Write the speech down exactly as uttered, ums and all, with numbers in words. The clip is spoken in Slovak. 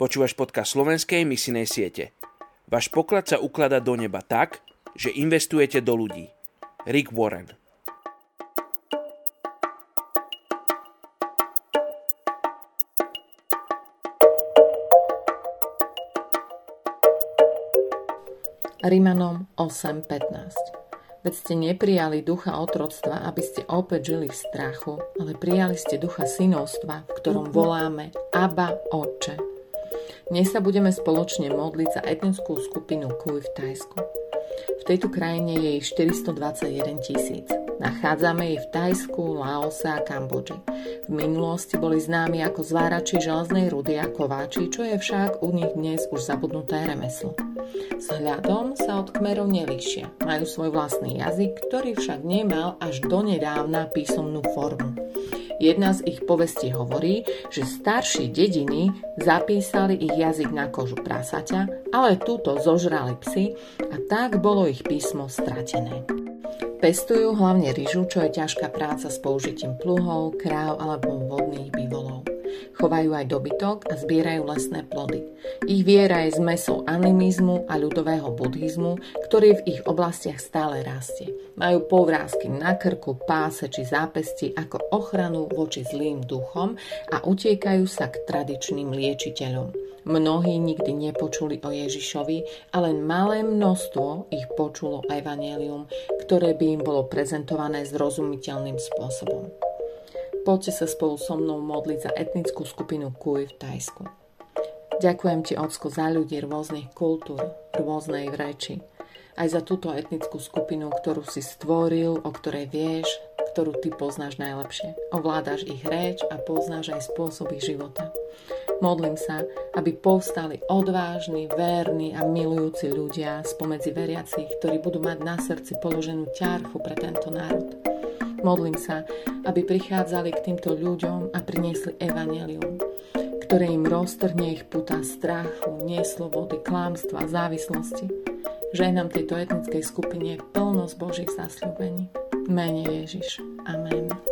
Počúvaš podcast slovenskej misijnej siete. Váš poklad sa ukladá do neba tak, že investujete do ľudí. Rick Warren. Rimanom osem pätnásť. Veď ste neprijali ducha otroctva, aby ste opäť žili v strachu, ale prijali ste ducha synovstva, v ktorom voláme Abba, Otče. Dnes sa budeme spoločne modliť za etnickú skupinu Kuj v Thajsku. V tejto krajine je ich štyristodvadsaťjeden tisíc. Nachádzame ich v Thajsku, Laose a Kambodži. V minulosti boli známi ako zvárači železnej rudy a kováči, čo je však u nich dnes už zabudnuté remeslo. Vzhľadom sa od kmerov nelíšia, majú svoj vlastný jazyk, ktorý však nemal až donedávna písomnú formu. Jedna z ich povestí hovorí, že starší dediny zapísali ich jazyk na kožu prasaťa, ale túto zožrali psi a tak bolo ich písmo stratené. Pestujú hlavne ryžu, čo je ťažká práca s použitím pluhov, kráv alebo vodných bivolov. Chovajú aj dobytok a zbierajú lesné plody. Ich viera je zmesou animizmu a ľudového buddhizmu, ktorý v ich oblastiach stále rastie. Majú povrázky na krku, páse či zápesti ako ochranu voči zlým duchom a utiekajú sa k tradičným liečiteľom. Mnohí nikdy nepočuli o Ježišovi, ale malé množstvo ich počulo evanjelium, ktoré by im bolo prezentované zrozumiteľným spôsobom. Poďte sa spolu so mnou modliť za etnickú skupinu Kuj v Thajsku. Ďakujem ti, Ocko, za ľudí rôznych kultúr, rôznej reči. Aj za túto etnickú skupinu, ktorú si stvoril, o ktorej vieš, ktorú ty poznáš najlepšie. Ovládaš ich reč a poznáš aj spôsoby života. Modlím sa, aby povstali odvážni, verní a milujúci ľudia spomedzi veriacich, ktorí budú mať na srdci položenú ťarchu pre tento národ. Modlím sa, aby prichádzali k týmto ľuďom a priniesli evanjelium, ktoré im roztrhne ich putá strachu, neslobody, klamstva, závislosti. Žehnám tejto etnickej skupine plnosť Božích zasľúbení. Mene Ježiš. Amen.